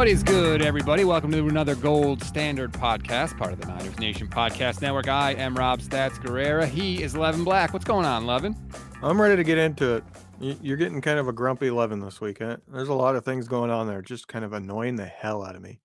What is good, everybody? Welcome to another Gold Standard podcast, part of the Niners Nation Podcast Network. I am Rob Stats Guerrera. He is Levin Black. What's going on, Levin? I'm ready to get into it. You're getting kind of a grumpy Levin this week. Huh? There's a lot of things going on there, just kind of annoying the hell out of me.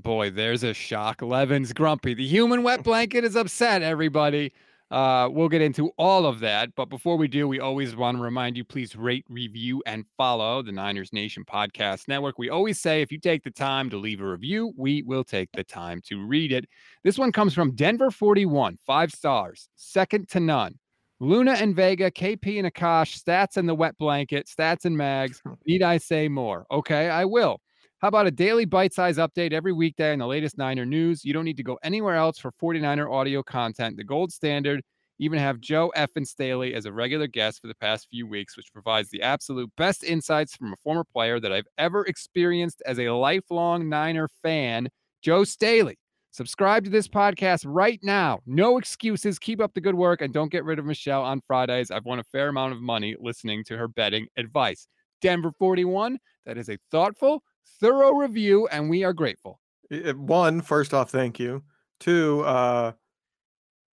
Boy, there's a shock. Levin's grumpy. The human wet blanket is upset, everybody. We'll get into all of that. But before we do, we always want to remind you, please rate, review, and follow the Niners Nation Podcast Network. We always say if you take the time to leave a review, we will take the time to read it. This one comes from Denver 41, 5 stars, second to none. Luna and Vega, KP and Akash, Stats and the Wet Blanket, Stats and Mags. Need I say more? Okay, I will. How about a daily bite-size update every weekday on the latest Niner news? You don't need to go anywhere else for 49er audio content. The Gold Standard even have Joe effing Staley as a regular guest for the past few weeks, which provides the absolute best insights from a former player that I've ever experienced as a lifelong Niner fan, Joe Staley. Subscribe to this podcast right now. No excuses. Keep up the good work, and don't get rid of Michelle on Fridays. I've won a fair amount of money listening to her betting advice. Denver 41, that is a thoughtful, thorough review, and we are grateful. One, first off, thank you. Two,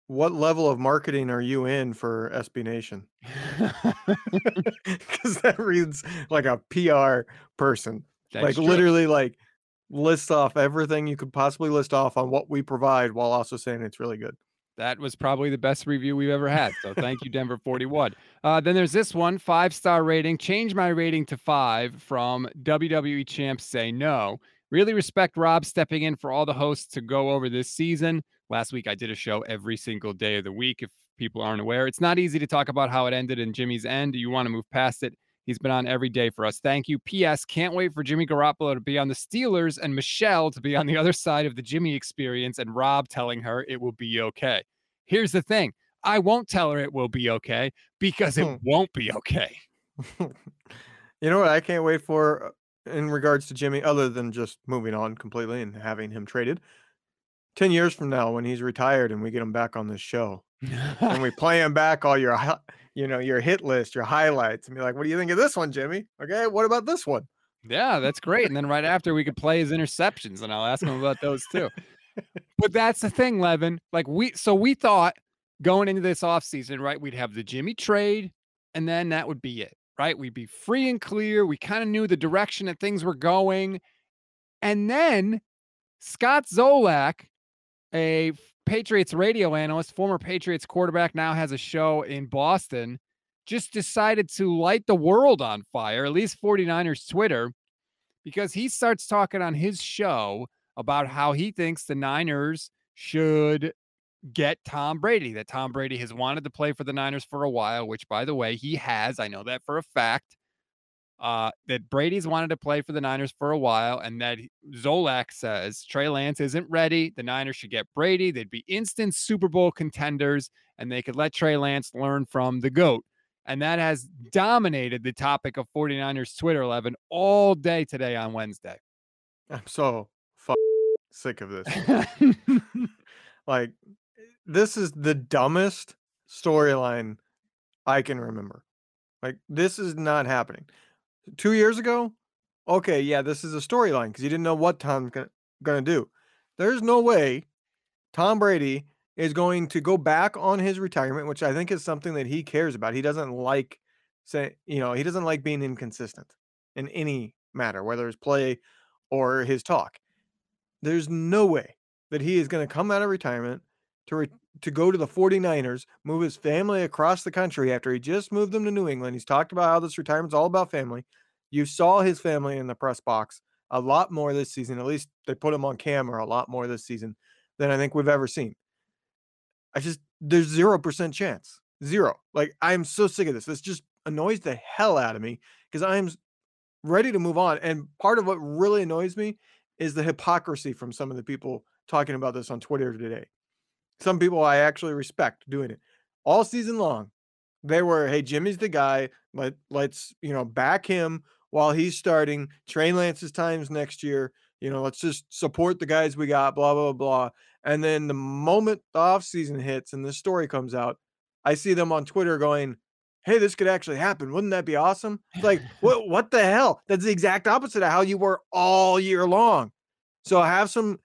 what level of marketing are you in for SB Nation? Because that reads like a PR person. That's like true. Literally like lists off everything you could possibly list off on what we provide while also saying it's really good. That was probably the best review we've ever had. So thank you, Denver 41. Then there's this one, 5-star rating. Change my rating to 5 from WWE Champs Say No. Really respect Rob stepping in for all the hosts to go over this season. Last week, I did a show every single day of the week. If people aren't aware, it's not easy to talk about how it ended in Jimmy's end. You want to move past it. He's been on every day for us. Thank you. P.S. Can't wait for Jimmy Garoppolo to be on the Steelers and Michelle to be on the other side of the Jimmy experience and Rob telling her it will be okay. Here's the thing. I won't tell her it will be okay because it won't be okay. You know what I can't wait for in regards to Jimmy, other than just moving on completely and having him traded? 10 years from now when he's retired and we get him back on this show and we play him back all your... your hit list, your highlights, and be like, what do you think of this one, Jimmy? Okay, what about this one? Yeah, that's great. And then right after we could play his interceptions, and I'll ask him about those too. But that's the thing, Levin. Like we thought going into this offseason, right, we'd have the Jimmy trade, and then that would be it, right? We'd be free and clear. We kind of knew the direction that things were going. And then Scott Zolak, a Patriots radio analyst, former Patriots quarterback, now has a show in Boston, just decided to light the world on fire, at least 49ers Twitter, because he starts talking on his show about how he thinks the Niners should get Tom Brady, that Tom Brady has wanted to play for the Niners for a while, which, by the way, he has. I know that for a fact, that Brady's wanted to play for the Niners for a while, and that Zolak says Trey Lance isn't ready. The Niners should get Brady. They'd be instant Super Bowl contenders, and they could let Trey Lance learn from the GOAT. And that has dominated the topic of 49ers Twitter, 11, all day today on Wednesday. I'm so sick of this. Like, this is the dumbest storyline I can remember. Like, this is not happening. 2 years ago, okay, yeah, this is a storyline because you didn't know what Tom's going to do. There's no way Tom Brady is going to go back on his retirement, which I think is something that he cares about. He doesn't like he doesn't like being inconsistent in any matter, whether it's play or his talk. There's no way that he is going to come out of retirement to go to the 49ers, move his family across the country after he just moved them to New England. He's talked about how this retirement's all about family. You saw his family in the press box a lot more this season. At least they put him on camera a lot more this season than I think we've ever seen. There's 0% chance. Zero. Like, I'm so sick of this. This just annoys the hell out of me because I'm ready to move on. And part of what really annoys me is the hypocrisy from some of the people talking about this on Twitter today. Some people I actually respect doing it all season long. They were, hey, Jimmy's the guy. Let's back him while he's starting. Trey Lance's times next year. Let's just support the guys we got. Blah blah blah. And then the moment the offseason hits and this story comes out, I see them on Twitter going, hey, this could actually happen. Wouldn't that be awesome? It's like, what the hell? That's the exact opposite of how you were all year long. So have some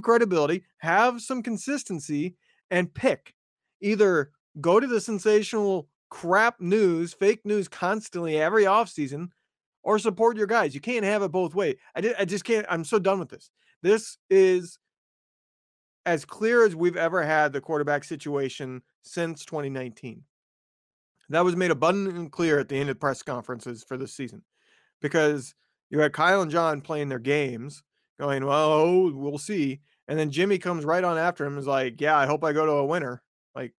credibility, have some consistency, and pick. Either go to the sensational crap news, fake news constantly every offseason, or support your guys. You can't have it both ways. I just can't. I'm so done with this. This is as clear as we've ever had the quarterback situation since 2019. That was made abundantly clear at the end of press conferences for this season, because you had Kyle and John playing their games going, well, we'll see. And then Jimmy comes right on after him and is like, yeah, I hope I go to a winner. Like,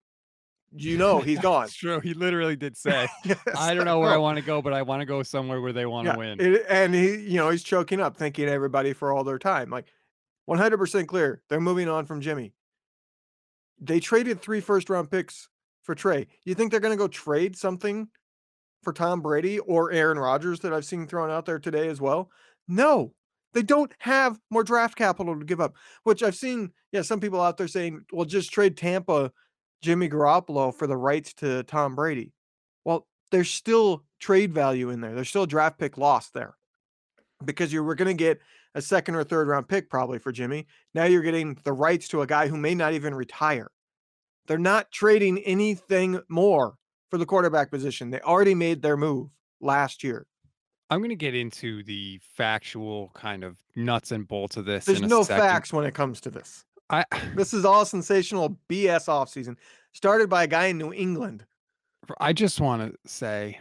you know, he's gone. That's true. He literally did say, yes, I don't know where I want to go, but I want to go somewhere where they want to win. And he, you know, he's choking up, thanking everybody for all their time. Like 100% clear. They're moving on from Jimmy. They traded 3 first round picks for Trey. You think they're going to go trade something for Tom Brady or Aaron Rodgers that I've seen thrown out there today as well? No, they don't have more draft capital to give up, which I've seen. Yeah. Some people out there saying, well, just trade Tampa, Jimmy Garoppolo for the rights to Tom Brady. Well, there's still trade value in there. There's still draft pick loss there, because you were going to get a second or third round pick probably for Jimmy. Now you're getting the rights to a guy who may not even retire. They're not trading anything more for the quarterback position. They already made their move last year. I'm going to get into the factual kind of nuts and bolts of this. There's no facts when it comes to this. This is all sensational BS offseason started by a guy in New England. I just want to say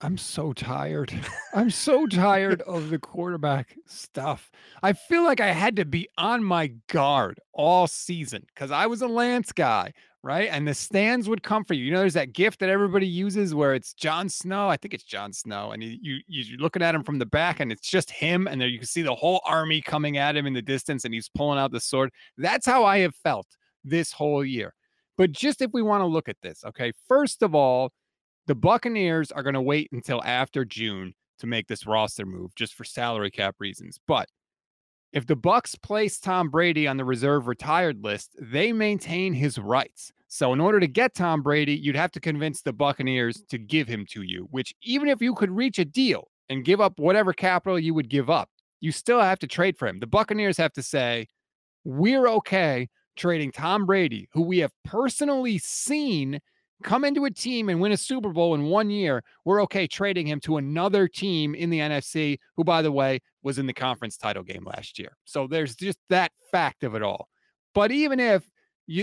I'm so tired. I'm so tired of the quarterback stuff. I feel like I had to be on my guard all season because I was a Lance guy, right? And the stands would come for you. You know, there's that gift that everybody uses where it's Jon Snow. I think it's Jon Snow. And you're looking at him from the back and it's just him. And there you can see the whole army coming at him in the distance and he's pulling out the sword. That's how I have felt this whole year. But just if we want to look at this, okay, first of all, the Buccaneers are going to wait until after June to make this roster move just for salary cap reasons. But if the Bucks place Tom Brady on the reserve retired list, they maintain his rights. So in order to get Tom Brady, you'd have to convince the Buccaneers to give him to you, which even if you could reach a deal and give up whatever capital you would give up, you still have to trade for him. The Buccaneers have to say, we're okay trading Tom Brady, who we have personally seen come into a team and win a Super Bowl in 1 year. We're okay trading him to another team in the NFC, who, by the way, was in the conference title game last year. So there's just that fact of it all. But even if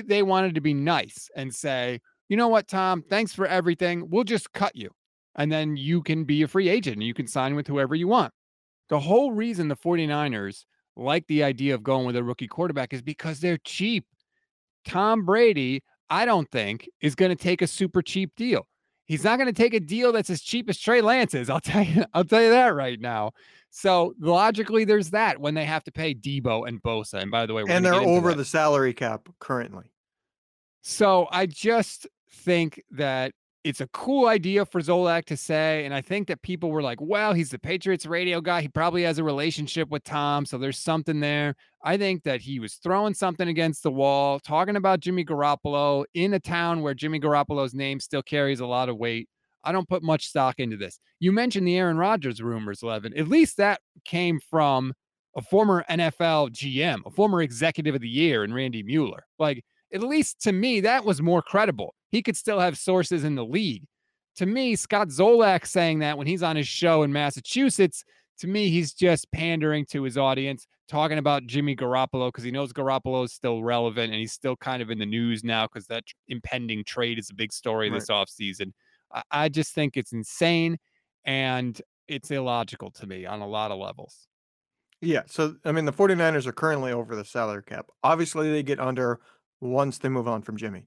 they wanted to be nice and say, you know what, Tom, thanks for everything. We'll just cut you. And then you can be a free agent and you can sign with whoever you want. The whole reason the 49ers like the idea of going with a rookie quarterback is because they're cheap. Tom Brady, I don't think, is going to take a super cheap deal. He's not going to take a deal that's as cheap as Trey Lance is. I'll tell you that right now. So logically, there's that when they have to pay Deebo and Bosa. And by the way, and they're over the salary cap currently. So I just think that it's a cool idea for Zolak to say. And I think that people were like, well, he's the Patriots radio guy. He probably has a relationship with Tom. So there's something there. I think that he was throwing something against the wall, talking about Jimmy Garoppolo in a town where Jimmy Garoppolo's name still carries a lot of weight. I don't put much stock into this. You mentioned the Aaron Rodgers rumors, Levin. At least that came from a former NFL GM, a former executive of the year in Randy Mueller. Like, at least to me, that was more credible. He could still have sources in the league. To me, Scott Zolak saying that when he's on his show in Massachusetts, to me, he's just pandering to his audience, talking about Jimmy Garoppolo because he knows Garoppolo is still relevant and he's still kind of in the news now because that impending trade is a big story right this offseason. I just think it's insane and it's illogical to me on a lot of levels. Yeah. So, I mean, the 49ers are currently over the salary cap. Obviously, they get under once they move on from Jimmy.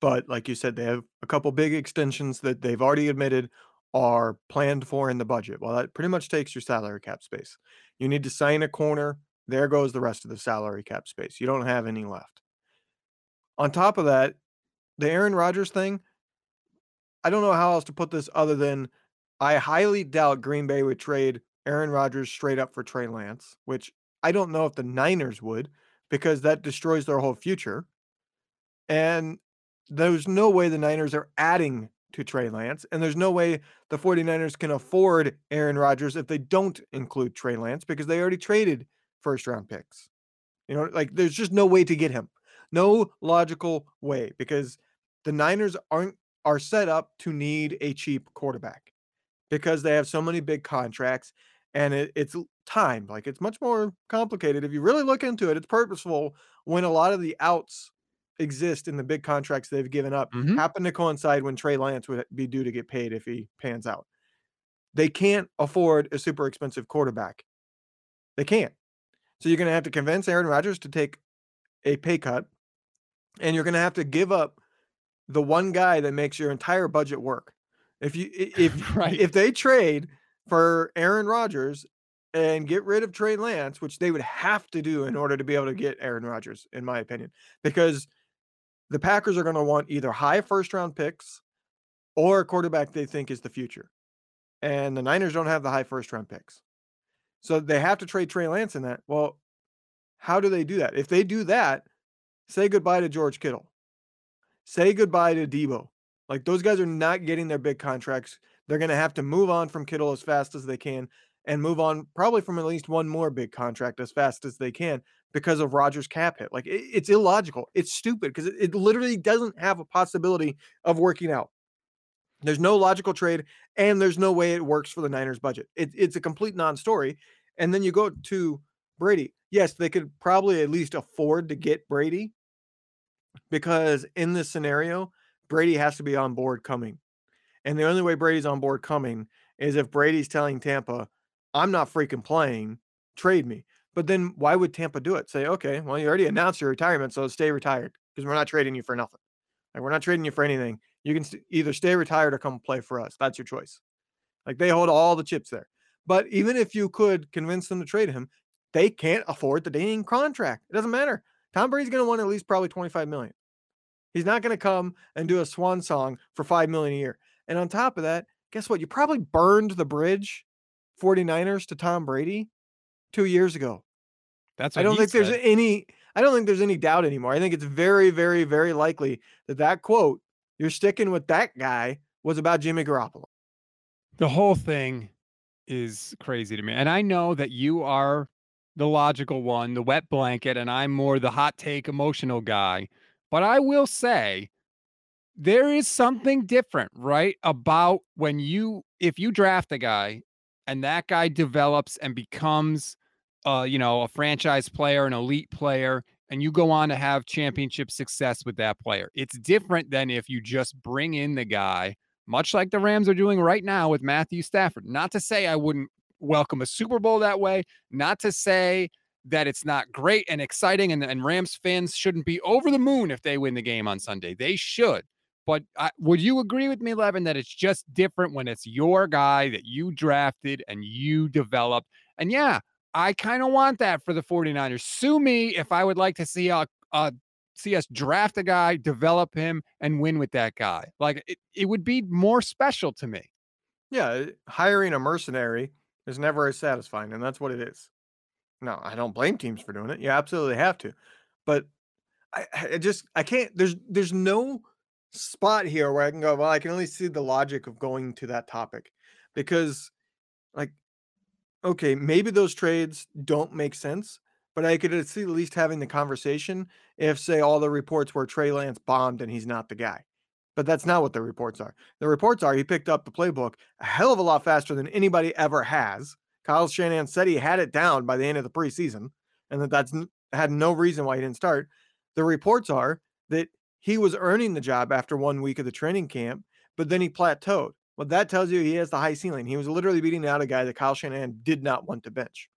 But like you said, they have a couple big extensions that they've already admitted are planned for in the budget. Well, that pretty much takes your salary cap space. You need to sign a corner. There goes the rest of the salary cap space. You don't have any left. On top of that, the Aaron Rodgers thing, I don't know how else to put this other than I highly doubt Green Bay would trade Aaron Rodgers straight up for Trey Lance, which I don't know if the Niners would, because that destroys their whole future. And there's no way the Niners are adding to Trey Lance. And there's no way the 49ers can afford Aaron Rodgers if they don't include Trey Lance, because they already traded first round picks. You know, like, there's just no way to get him. No logical way, because the Niners are set up to need a cheap quarterback because they have so many big contracts, and it's timed. Like, it's much more complicated. If you really look into it, it's purposeful when a lot of the outs exist in the big contracts they've given up happen to coincide when Trey Lance would be due to get paid if he pans out. They can't afford a super expensive quarterback. They can't. So you're going to have to convince Aaron Rodgers to take a pay cut, and you're going to have to give up the one guy that makes your entire budget work. If they trade for Aaron Rodgers and get rid of Trey Lance, which they would have to do in order to be able to get Aaron Rodgers, in my opinion, because the Packers are going to want either high first round picks or a quarterback they think is the future. And the Niners don't have the high first round picks. So they have to trade Trey Lance in that. Well, how do they do that? If they do that, say goodbye to George Kittle. Say goodbye to Deebo. Like, those guys are not getting their big contracts. They're going to have to move on from Kittle as fast as they can, and move on probably from at least one more big contract as fast as they can because of Rodgers' cap hit. Like, it's illogical. It's stupid because it literally doesn't have a possibility of working out. There's no logical trade, and there's no way it works for the Niners' budget. It's a complete non-story. And then you go to Brady. Yes, they could probably at least afford to get Brady, because in this scenario, Brady has to be on board coming. And the only way Brady's on board coming is if Brady's telling Tampa, I'm not freaking playing, trade me. But then why would Tampa do it? Say, okay, well, you already announced your retirement, so stay retired, because we're not trading you for nothing. Like, we're not trading you for anything. You can either stay retired or come play for us. That's your choice. Like, they hold all the chips there. But even if you could convince them to trade him, they can't afford the dang contract. It doesn't matter. Tom Brady's going to want at least probably $25 million. He's not going to come and do a swan song for $5 million a year. And on top of that, guess what? You probably burned the bridge, 49ers to Tom Brady, 2 years ago. That's what I don't think said. I don't think there's any doubt anymore. I think it's very, very, very likely that quote, "You're sticking with that guy," was about Jimmy Garoppolo. The whole thing is crazy to me. And I know that you are the logical one, the wet blanket, and I'm more the hot take emotional guy. But I will say there is something different, right? About when if you draft a guy and that guy develops and becomes, a franchise player, an elite player, and you go on to have championship success with that player. It's different than if you just bring in the guy, much like the Rams are doing right now with Matthew Stafford. Not to say I wouldn't welcome a Super Bowl that way, not to say that it's not great and exciting, and Rams fans shouldn't be over the moon if they win the game on Sunday. They should. But would you agree with me, Levin, that it's just different when it's your guy that you drafted and you developed? And yeah, I kind of want that for the 49ers. Sue me if I would like to see us draft a guy, develop him, and win with that guy. Like, it would be more special to me. Yeah, hiring a mercenary is never as satisfying, and that's what it is. No, I don't blame teams for doing it. You absolutely have to. But I can't, there's no spot here where I can go, well, I can only see the logic of going to that topic, because, like, okay, maybe those trades don't make sense, but I could see at least having the conversation if, say, all the reports were Trey Lance bombed and he's not the guy. But that's not what the reports are. The reports are he picked up the playbook a hell of a lot faster than anybody ever has. Kyle Shanahan said he had it down by the end of the preseason, and that's had no reason why he didn't start. The reports are that he was earning the job after 1 week of the training camp, but then he plateaued. Well, that tells you he has the high ceiling. He was literally beating out a guy that Kyle Shanahan did not want to bench.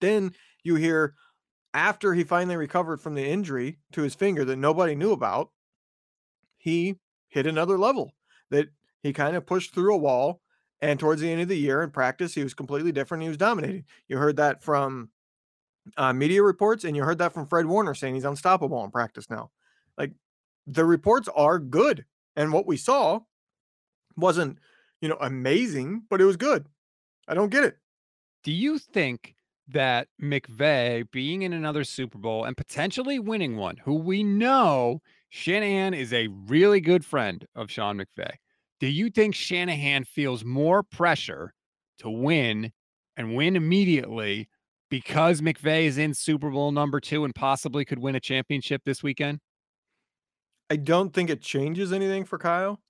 Then you hear, after he finally recovered from the injury to his finger that nobody knew about, he hit another level, that he kind of pushed through a wall. And towards the end of the year in practice, he was completely different. He was dominating. You heard that from media reports, and you heard that from Fred Warner saying he's unstoppable in practice now. Like, the reports are good. And what we saw wasn't, amazing, but it was good. I don't get it. Do you think that McVay being in another Super Bowl and potentially winning one, who we know Shanahan is a really good friend of Sean McVay, do you think Shanahan feels more pressure to win and win immediately because McVay is in Super Bowl #2 and possibly could win a championship this weekend? I don't think it changes anything for Kyle,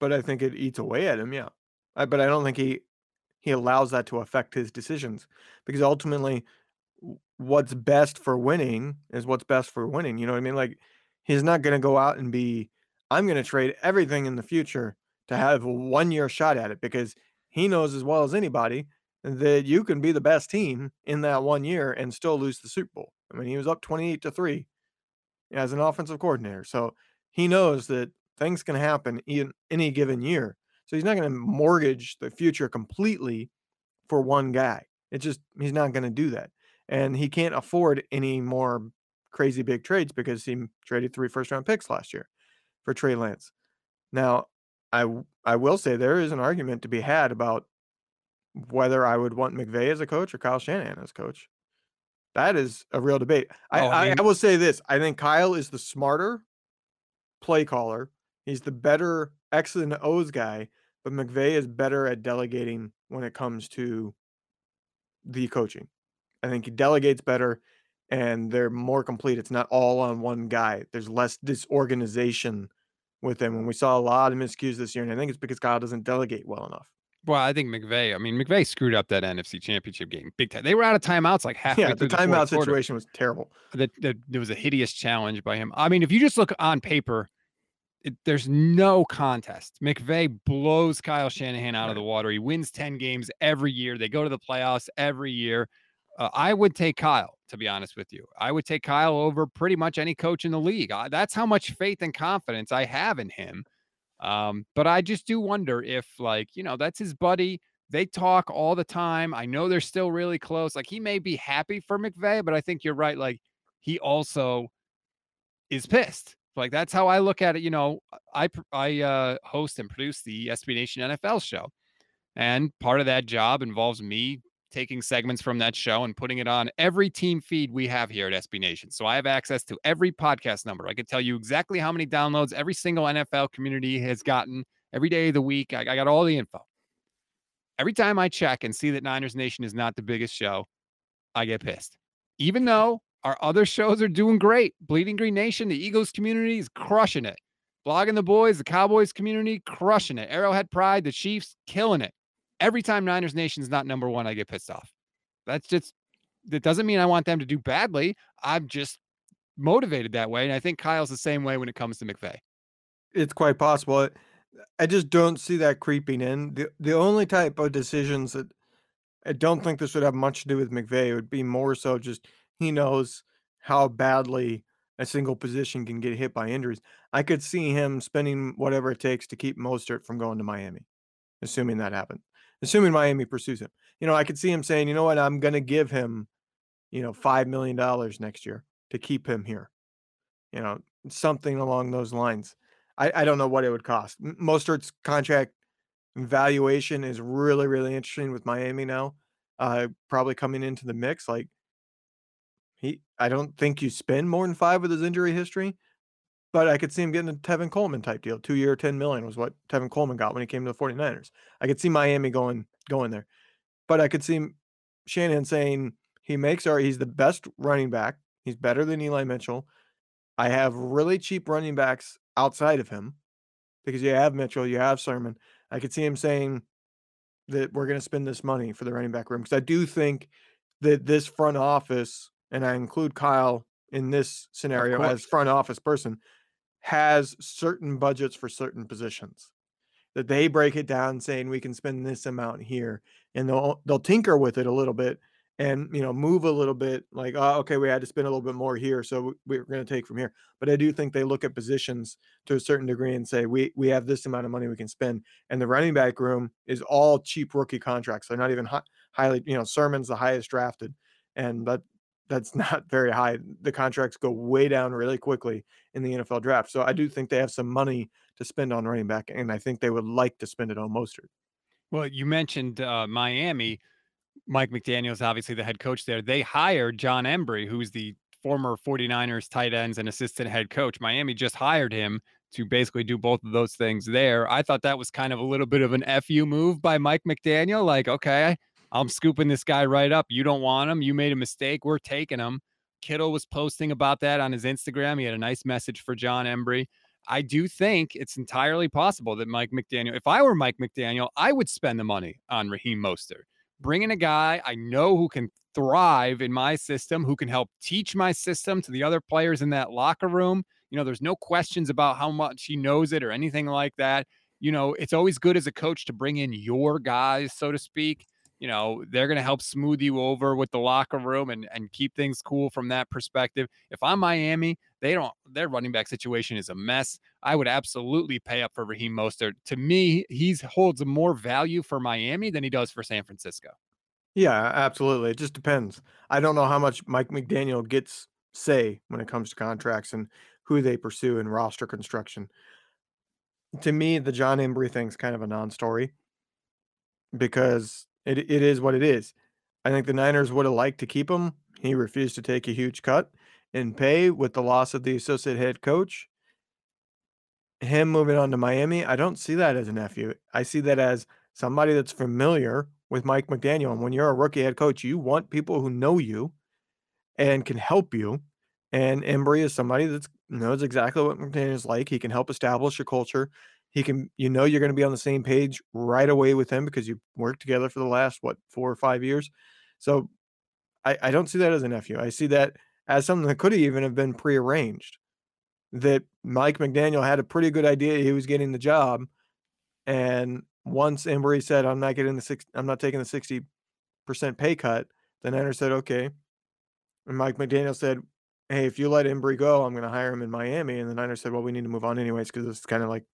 but I think it eats away at him. Yeah. But I don't think he allows that to affect his decisions, because ultimately what's best for winning is what's best for winning. You know what I mean? Like, he's not going to go out and be, I'm going to trade everything in the future to have a 1-year shot at it, because he knows as well as anybody that you can be the best team in that 1 year and still lose the Super Bowl. I mean, he was up 28-3 as an offensive coordinator. So he knows that things can happen in any given year. So he's not going to mortgage the future completely for one guy. It's just, he's not going to do that. And he can't afford any more crazy big trades, because he traded 3 first-round picks last year for Trey Lance. Now, I will say there is an argument to be had about whether I would want McVay as a coach or Kyle Shanahan as coach. That is a real debate. I will say this. I think Kyle is the smarter play caller. He's the better X and O's guy, but McVay is better at delegating when it comes to the coaching. I think he delegates better, and they're more complete. It's not all on one guy. There's less disorganization with him. And we saw a lot of miscues this year, and I think it's because Kyle doesn't delegate well enough. Well, I think McVay screwed up that NFC Championship game big time. They were out of timeouts like halfway through the timeout situation was terrible. There was a hideous challenge by him. I mean, if you just look on paper, there's no contest. McVay blows Kyle Shanahan out of the water. He wins 10 games every year. They go to the playoffs every year. I would take Kyle, to be honest with you. I would take Kyle over pretty much any coach in the league. That's how much faith and confidence I have in him. But I just do wonder if, like, you know, that's his buddy. They talk all the time. I know they're still really close. Like, he may be happy for McVay, but I think you're right. Like, he also is pissed. Like, that's how I look at it. You know, I host and produce the SB Nation NFL show. And part of that job involves me taking segments from that show and putting it on every team feed we have here at SB Nation. So I have access to every podcast number. I can tell you exactly how many downloads every single NFL community has gotten every day of the week. I got all the info. Every time I check and see that Niners Nation is not the biggest show, I get pissed. Even though our other shows are doing great. Bleeding Green Nation, the Eagles community is crushing it. Blogging the Boys, the Cowboys community, crushing it. Arrowhead Pride, the Chiefs, killing it. Every time Niners Nation's not #1, I get pissed off. That doesn't mean I want them to do badly. I'm just motivated that way. And I think Kyle's the same way when it comes to McVay. It's quite possible. I just don't see that creeping in. The only type of decisions that I don't think this would have much to do with McVay would be more so just, he knows how badly a single position can get hit by injuries. I could see him spending whatever it takes to keep Mostert from going to Miami, assuming that happened. Assuming Miami pursues him, you know, I could see him saying, you know what, I'm going to give him, you know, $5 million next year to keep him here. You know, something along those lines. I don't know what it would cost. Mostert's contract valuation is really, really interesting with Miami now, probably coming into the mix. Like, I don't think you spend more than $5 with his injury history, but I could see him getting a Tevin Coleman type deal. 2-year, $10 million was what Tevin Coleman got when he came to the 49ers. I could see Miami going there, but I could see Shanahan saying he's the best running back. He's better than Eli Mitchell. I have really cheap running backs outside of him, because you have Mitchell, you have Sermon. I could see him saying that we're going to spend this money for the running back room. Cause I do think that this front office, and I include Kyle in this scenario as front office person, has certain budgets for certain positions that they break it down saying we can spend this amount here, and they'll tinker with it a little bit and, you know, move a little bit, like, oh, okay, we had to spend a little bit more here, so we're going to take from here. But I do think they look at positions to a certain degree and say we have this amount of money we can spend, and the running back room is all cheap rookie contracts. They're not even highly, you know, Sermon's the highest drafted, and that's not very high. The contracts go way down really quickly in the NFL draft. So I do think they have some money to spend on running back, and I think they would like to spend it on Mostert. Well, you mentioned Miami. Mike McDaniel is obviously the head coach there. They hired John Embree, who's the former 49ers tight ends and assistant head coach. Miami just hired him to basically do both of those things there. I thought that was kind of a little bit of an FU move by Mike McDaniel. Like, okay, I'm scooping this guy right up. You don't want him. You made a mistake. We're taking him. Kittle was posting about that on his Instagram. He had a nice message for John Embree. I do think it's entirely possible that Mike McDaniel, if I were Mike McDaniel, I would spend the money on Raheem Mostert. Bring in a guy I know who can thrive in my system, who can help teach my system to the other players in that locker room. You know, there's no questions about how much he knows it or anything like that. You know, it's always good as a coach to bring in your guys, so to speak. You know, they're going to help smooth you over with the locker room and keep things cool from that perspective. If I'm Miami, their running back situation is a mess. I would absolutely pay up for Raheem Mostert. To me, he holds more value for Miami than he does for San Francisco. Yeah, absolutely. It just depends. I don't know how much Mike McDaniel gets say when it comes to contracts and who they pursue in roster construction. To me, the John Embree thing's kind of a non-story because it is what it is. I think the Niners would have liked to keep him. He refused to take a huge cut in pay with the loss of the associate head coach. Him moving on to Miami, I don't see that as an FU. I see that as somebody that's familiar with Mike McDaniel. And when you're a rookie head coach, you want people who know you and can help you. And Embree is somebody that knows exactly what McDaniel is like. He can help establish a culture. He can, you know, you're going to be on the same page right away with him because you worked together for the last, 4 or 5 years. So I don't see that as an FU. I see that as something that could even have been prearranged, that Mike McDaniel had a pretty good idea he was getting the job. And once Embree said, I'm not taking the 60% pay cut, the Niners said, okay. And Mike McDaniel said, hey, if you let Embree go, I'm going to hire him in Miami. And the Niners said, well, we need to move on anyways, because it's kind of like,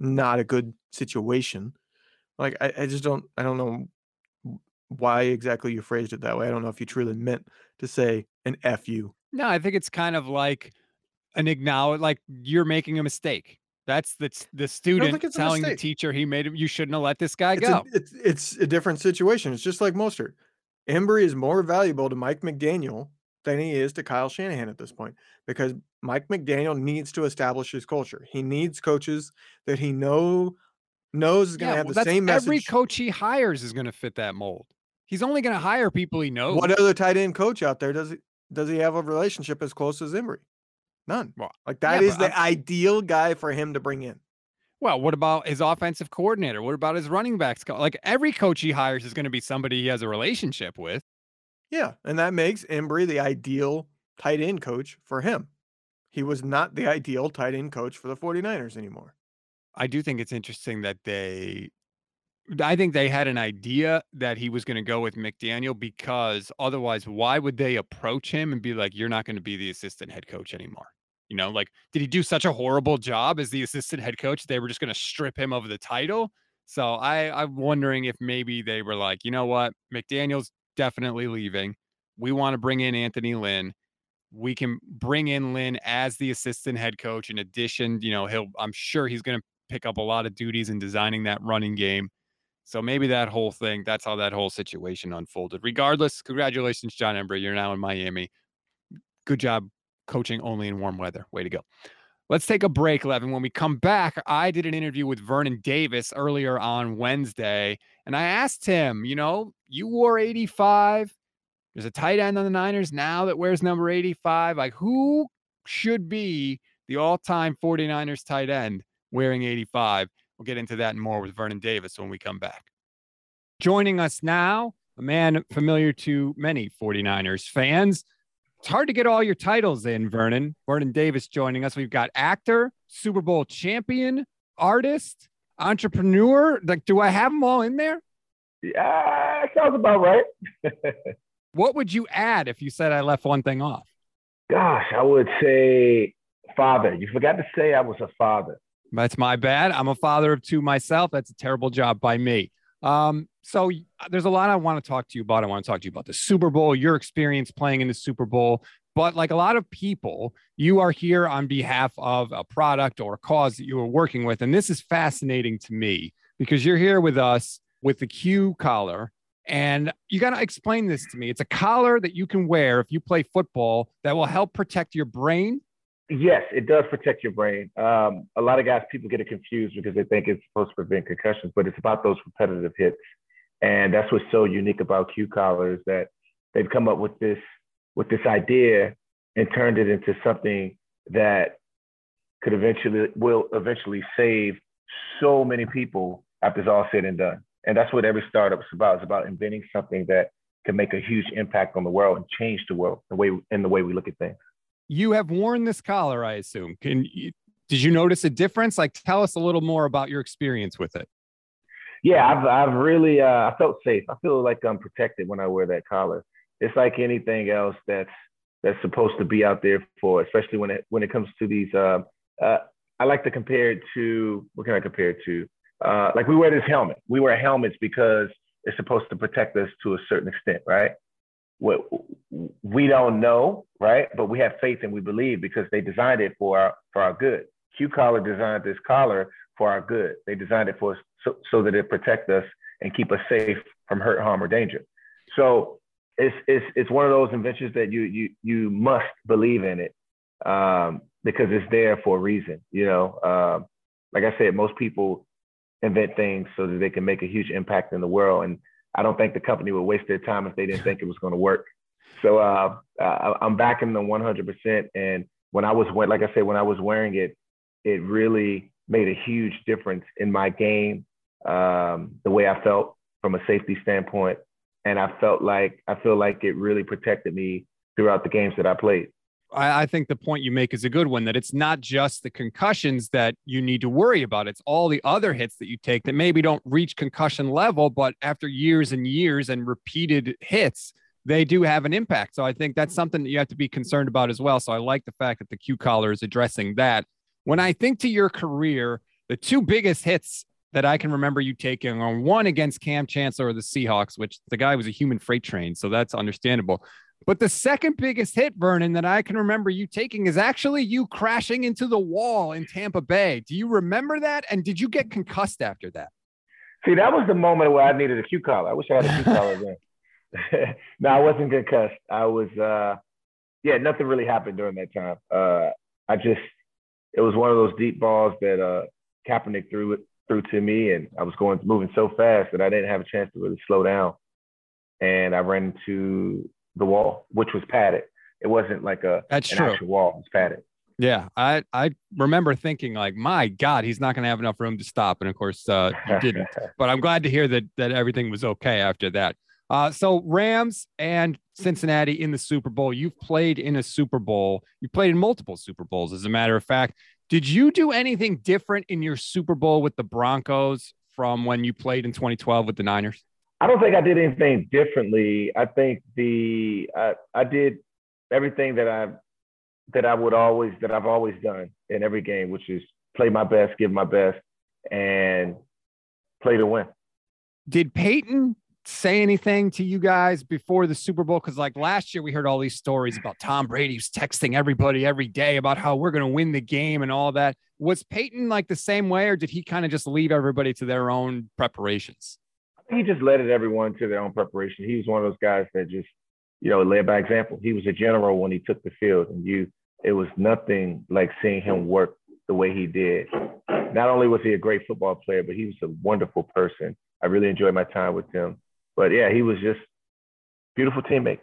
not a good situation. Like, I just don't, I don't know why exactly you phrased it that way. I don't know if you truly meant to say an F you. No, I think it's kind of like an acknowledge, like you're making a mistake. That's the student telling the teacher he made him, you shouldn't have let this guy go. It's a different situation. It's just like Mostert. Embree is more valuable to Mike McDaniel than he is to Kyle Shanahan at this point, because Mike McDaniel needs to establish his culture. He needs coaches that he knows is going to have the same message. Every coach he hires is going to fit that mold. He's only going to hire people he knows. What other tight end coach out there does he have a relationship as close as Embree? None. Well, like that is the ideal guy for him to bring in. Well, what about his offensive coordinator? What about his running backs? Like every coach he hires is going to be somebody he has a relationship with. Yeah, and that makes Embree the ideal tight end coach for him. He was not the ideal tight end coach for the 49ers anymore. I do think it's interesting that I think they had an idea that he was going to go with McDaniel, because otherwise, why would they approach him and be like, you're not going to be the assistant head coach anymore? You know, like, did he do such a horrible job as the assistant head coach? They were just going to strip him of the title. So I'm wondering if maybe they were like, you know what? McDaniel's definitely leaving. We want to bring in Anthony Lynn. We can bring in Lynn as the assistant head coach. In addition, you know, I'm sure he's going to pick up a lot of duties in designing that running game. So maybe that whole thing, that's how that whole situation unfolded. Regardless, congratulations, John Embree. You're now in Miami. Good job coaching only in warm weather. Way to go. Let's take a break, Levin. When we come back, I did an interview with Vernon Davis earlier on Wednesday, and I asked him, you know, you wore 85. There's a tight end on the Niners now that wears number 85. Like, who should be the all-time 49ers tight end wearing 85? We'll get into that and more with Vernon Davis when we come back. Joining us now, a man familiar to many 49ers fans. It's hard to get all your titles in, Vernon. Vernon Davis joining us. We've got actor, Super Bowl champion, artist, entrepreneur. Like, do I have them all in there? Yeah, sounds about right. What would you add if you said I left one thing off? Gosh, I would say father. You forgot to say I was a father. That's my bad. I'm a father of two myself. That's a terrible job by me. So there's a lot I want to talk to you about. I want to talk to you about the Super Bowl, your experience playing in the Super Bowl. But like a lot of people, you are here on behalf of a product or a cause that you are working with. And this is fascinating to me because you're here with us with the Q Collar. And you got to explain this to me. It's a collar that you can wear if you play football that will help protect your brain Yes, it does protect your brain. A lot of guys, people get it confused because they think it's supposed to prevent concussions, but it's about those repetitive hits. And that's what's so unique about Q Collar, that they've come up with this idea and turned it into something that could eventually, will eventually save so many people after it's all said and done. And that's what every startup is about. It's about inventing something that can make a huge impact on the world and change the world, the way, in the way we look at things. You have worn this collar, I assume. Did you notice a difference? Like, tell us a little more about your experience with it. Yeah, I've really, I felt safe. I feel like I'm protected when I wear that collar. It's like anything else that's supposed to be out there for, especially when it comes to these, I like to compare it to, what can I compare it to? Like we wear this helmet. We wear helmets because it's supposed to protect us to a certain extent, right? We don't know, right? But we have faith and we believe because they designed it for our good. Q Collar designed this collar for our good. They designed it for us so that it protects us and keep us safe from hurt, harm, or danger. So it's one of those inventions that you must believe in it because it's there for a reason. You know, like I said, most people invent things so that they can make a huge impact in the world, and I don't think the company would waste their time if they didn't think it was going to work. So I'm backing them 100%. And when I was, like I said, when I was wearing it, it really made a huge difference in my game, the way I felt from a safety standpoint. And I feel like it really protected me throughout the games that I played. I think the point you make is a good one, that it's not just the concussions that you need to worry about. It's all the other hits that you take that maybe don't reach concussion level, but after years and years and repeated hits, they do have an impact. So I think that's something that you have to be concerned about as well. So I like the fact that the Q Collar is addressing that. When I think to your career, the two biggest hits that I can remember you taking are one against Cam Chancellor of the Seahawks, which the guy was a human freight train. So that's understandable. But the second biggest hit, Vernon, that I can remember you taking is actually you crashing into the wall in Tampa Bay. Do you remember that? And did you get concussed after that? See, that was the moment where I needed a Q Collar. I wish I had a Q Collar then. No, I wasn't concussed. I was, yeah, nothing really happened during that time. It was one of those deep balls that Kaepernick threw to me, and I was moving so fast that I didn't have a chance to really slow down. And I ran into the wall, which was padded. It wasn't like an actual wall. It was padded. Yeah. I remember thinking like, my God, he's not going to have enough room to stop. And of course he didn't, but I'm glad to hear that everything was okay after that. So Rams and Cincinnati in the Super Bowl, you've played in a Super Bowl. You played in multiple Super Bowls. As a matter of fact, did you do anything different in your Super Bowl with the Broncos from when you played in 2012 with the Niners? I don't think I did anything differently. I think I did everything that I've always done in every game, which is play my best, give my best, and play to win. Did Peyton say anything to you guys before the Super Bowl? Because like last year, we heard all these stories about Tom Brady was texting everybody every day about how we're going to win the game and all that. Was Peyton like the same way, or did he kind of just leave everybody to their own preparations? He just led everyone to their own preparation. He was one of those guys that just, you know, led by example. He was a general when he took the field, and it was nothing like seeing him work the way he did. Not only was he a great football player, but he was a wonderful person. I really enjoyed my time with him. But yeah, he was just a beautiful teammate.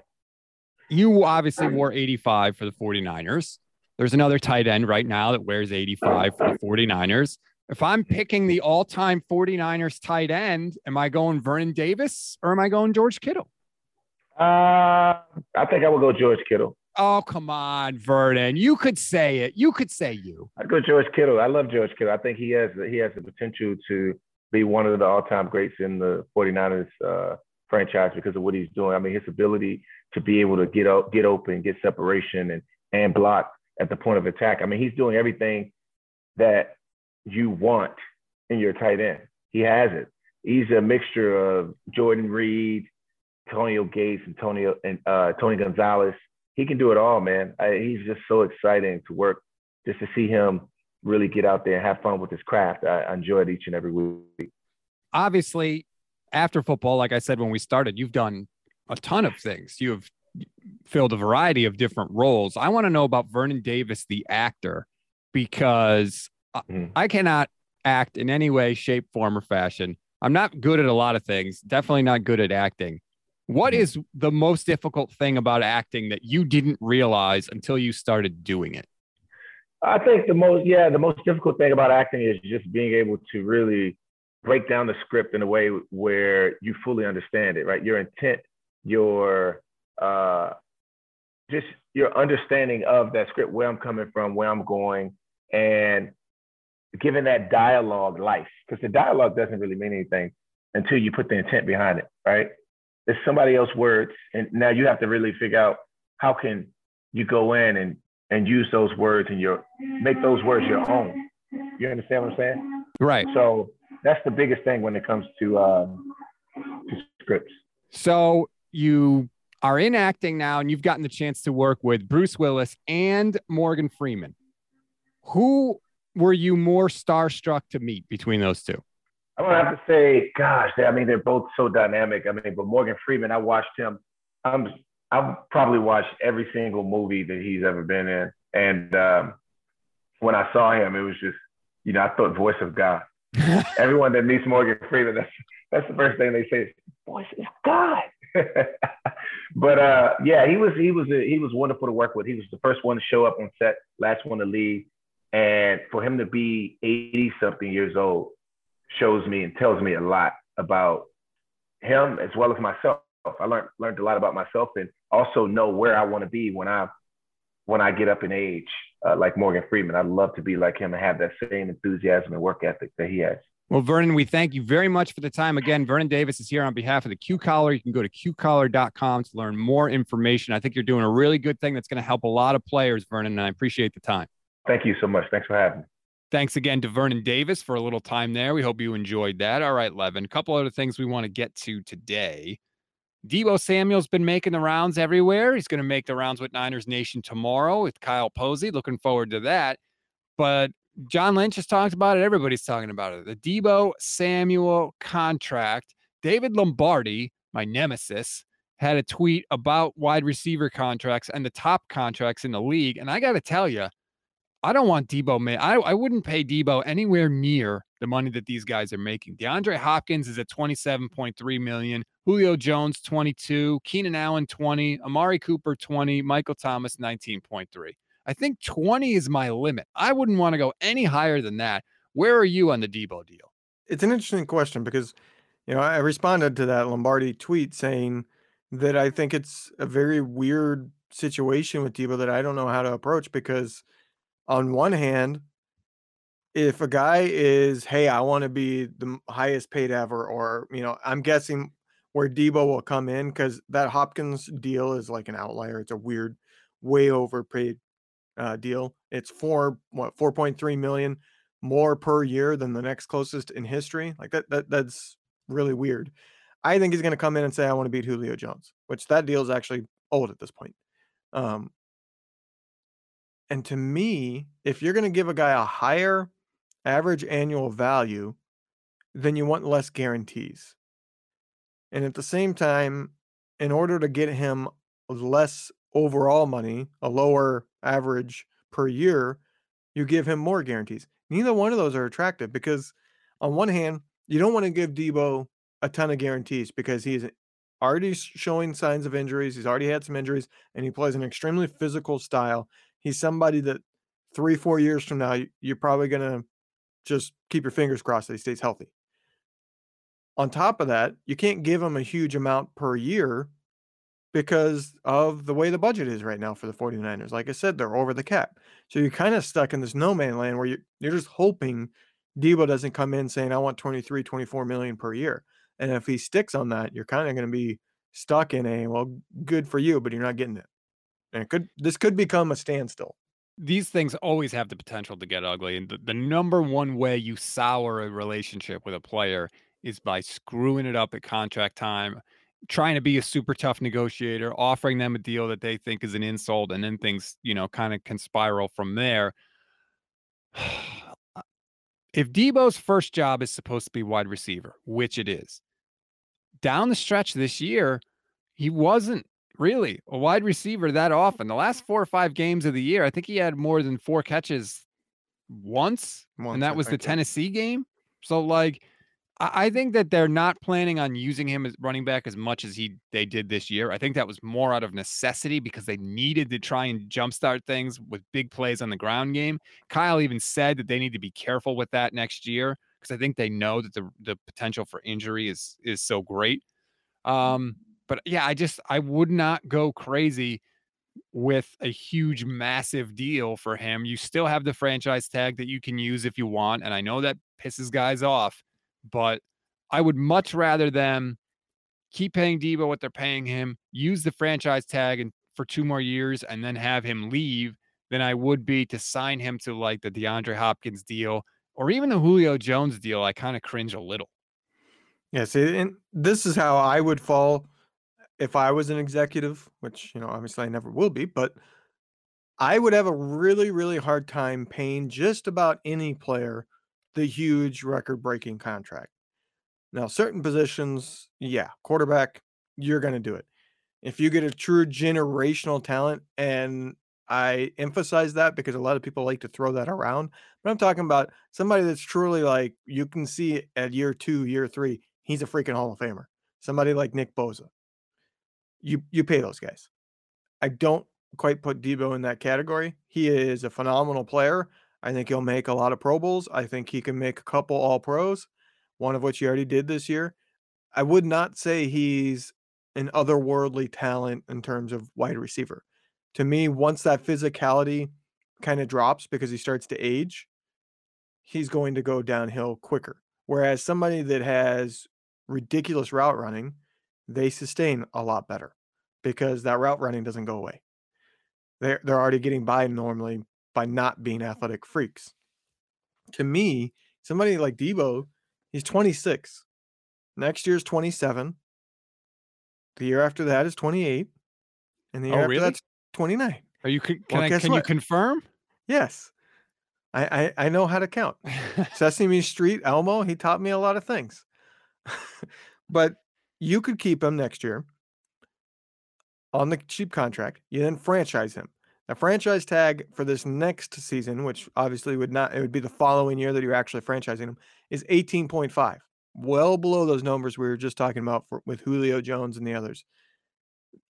You obviously wore 85 for the 49ers. There's another tight end right now that wears 85 for the 49ers. If I'm picking the all-time 49ers tight end, am I going Vernon Davis or am I going George Kittle? I think I would go George Kittle. Oh, come on, Vernon. You could say it. You could say you. I'd go George Kittle. I love George Kittle. I think he has the potential to be one of the all-time greats in the 49ers franchise because of what he's doing. I mean, his ability to be able to get open, get separation, and block at the point of attack. I mean, he's doing everything that you want in your tight end. He has it. He's a mixture of Jordan Reed, Antonio Gates, and Tony Gonzalez. He can do it all, man. He's just so exciting to work, just to see him really get out there and have fun with his craft. I enjoy it each and every week. Obviously, after football, like I said when we started, you've done a ton of things. You have filled a variety of different roles. I want to know about Vernon Davis, the actor, because I cannot act in any way, shape, form, or fashion. I'm not good at a lot of things, definitely not good at acting. What is the most difficult thing about acting that you didn't realize until you started doing it? I think the most difficult thing about acting is just being able to really break down the script in a way where you fully understand it, right? Your intent, just your understanding of that script, where I'm coming from, where I'm going, and giving that dialogue life. Because the dialogue doesn't really mean anything until you put the intent behind it, right? It's somebody else's words, and now you have to really figure out how can you go in and use those words and make those words your own. You understand what I'm saying? Right. So that's the biggest thing when it comes to scripts. So you are in acting now, and you've gotten the chance to work with Bruce Willis and Morgan Freeman. Who were you more starstruck to meet between those two? I would have to say, gosh, they're both so dynamic. But Morgan Freeman, I watched him. I've probably watched every single movie that he's ever been in. And when I saw him, it was just, I thought voice of God. Everyone that meets Morgan Freeman, that's the first thing they say, voice of God. But he was wonderful to work with. He was the first one to show up on set, last one to leave. And for him to be 80 something years old shows me and tells me a lot about him as well as myself. I learned a lot about myself, and also know where I want to be when I get up in age, like Morgan Freeman. I'd love to be like him and have that same enthusiasm and work ethic that he has. Well, Vernon, we thank you very much for the time. Again, Vernon Davis is here on behalf of the Q Collar. You can go to qcollar.com to learn more information. I think you're doing a really good thing that's going to help a lot of players, Vernon, and I appreciate the time. Thank you so much. Thanks for having me. Thanks again to Vernon Davis for a little time there. We hope you enjoyed that. All right, Levin, a couple other things we want to get to today. Deebo Samuel's been making the rounds everywhere. He's going to make the rounds with Niners Nation tomorrow with Kyle Posey. Looking forward to that. But John Lynch has talked about it. Everybody's talking about it. The Deebo Samuel contract. David Lombardi, my nemesis, had a tweet about wide receiver contracts and the top contracts in the league. And I got to tell you, I don't want Deebo. I wouldn't pay Deebo anywhere near the money that these guys are making. DeAndre Hopkins is at $27.3 million. Julio Jones, $22. Keenan Allen, $20. Amari Cooper, $20. Michael Thomas, $19.3. I think 20 is my limit. I wouldn't want to go any higher than that. Where are you on the Deebo deal? It's an interesting question because, I responded to that Lombardi tweet saying that I think it's a very weird situation with Deebo that I don't know how to approach because on one hand, if a guy is, hey, I want to be the highest paid ever, or, I'm guessing where Deebo will come in because that Hopkins deal is like an outlier. It's a weird, way overpaid deal. It's $4.3 million more per year than the next closest in history. Like that's really weird. I think he's going to come in and say, I want to beat Julio Jones, which that deal is actually old at this point. And to me, if you're going to give a guy a higher average annual value, then you want less guarantees. And at the same time, in order to get him less overall money, a lower average per year, you give him more guarantees. Neither one of those are attractive because on one hand, you don't want to give Deebo a ton of guarantees because he's already showing signs of injuries. He's already had some injuries and he plays an extremely physical style. He's somebody that 3-4 years from now, you're probably going to just keep your fingers crossed that he stays healthy. On top of that, you can't give him a huge amount per year because of the way the budget is right now for the 49ers. Like I said, they're over the cap. So you're kind of stuck in this no man land where you're just hoping Deebo doesn't come in saying, I want $23-24 million per year. And if he sticks on that, you're kind of going to be stuck in a, well, good for you, but you're not getting it. And this could become a standstill. These things always have the potential to get ugly. And the number one way you sour a relationship with a player is by screwing it up at contract time, trying to be a super tough negotiator, offering them a deal that they think is an insult. And then things, kind of can spiral from there. If Deebo's first job is supposed to be wide receiver, which it is, down the stretch this year, he wasn't really a wide receiver that often. The last 4 or 5 games of the year, I think he had more than 4 catches once and that was the Tennessee game. So like, I think that they're not planning on using him as running back as much as they did this year. I think that was more out of necessity because they needed to try and jumpstart things with big plays on the ground game. Kyle even said that they need to be careful with that next year because I think they know that the potential for injury is so great. But yeah, I would not go crazy with a huge, massive deal for him. You still have the franchise tag that you can use if you want. And I know that pisses guys off, but I would much rather them keep paying Deebo what they're paying him, use the franchise tag for 2 more years and then have him leave than I would be to sign him to like the DeAndre Hopkins deal or even the Julio Jones deal. I kind of cringe a little. Yeah, see, and this is how I would fall if I was an executive, which, obviously I never will be, but I would have a really, really hard time paying just about any player the huge record-breaking contract. Now, certain positions, yeah, quarterback, you're going to do it. If you get a true generational talent, and I emphasize that because a lot of people like to throw that around, but I'm talking about somebody that's truly like, you can see at year 2, year 3, he's a freaking Hall of Famer. Somebody like Nick Bosa. You pay those guys. I don't quite put Deebo in that category. He is a phenomenal player. I think he'll make a lot of Pro Bowls. I think he can make a couple All-Pros, one of which he already did this year. I would not say he's an otherworldly talent in terms of wide receiver. To me, once that physicality kind of drops because he starts to age, he's going to go downhill quicker. Whereas somebody that has ridiculous route running, they sustain a lot better because that route running doesn't go away. They're already getting by normally by not being athletic freaks. To me, somebody like Deebo, he's 26. Next year's 27. The year after that is 28. And the year after that's 29. Can you confirm? Yes. I know how to count. Sesame Street, Elmo, he taught me a lot of things. But you could keep him next year on the cheap contract. You then franchise him. The franchise tag for this next season, which obviously it would be the following year that you're actually franchising him, is 18.5. Well below those numbers we were just talking about with Julio Jones and the others.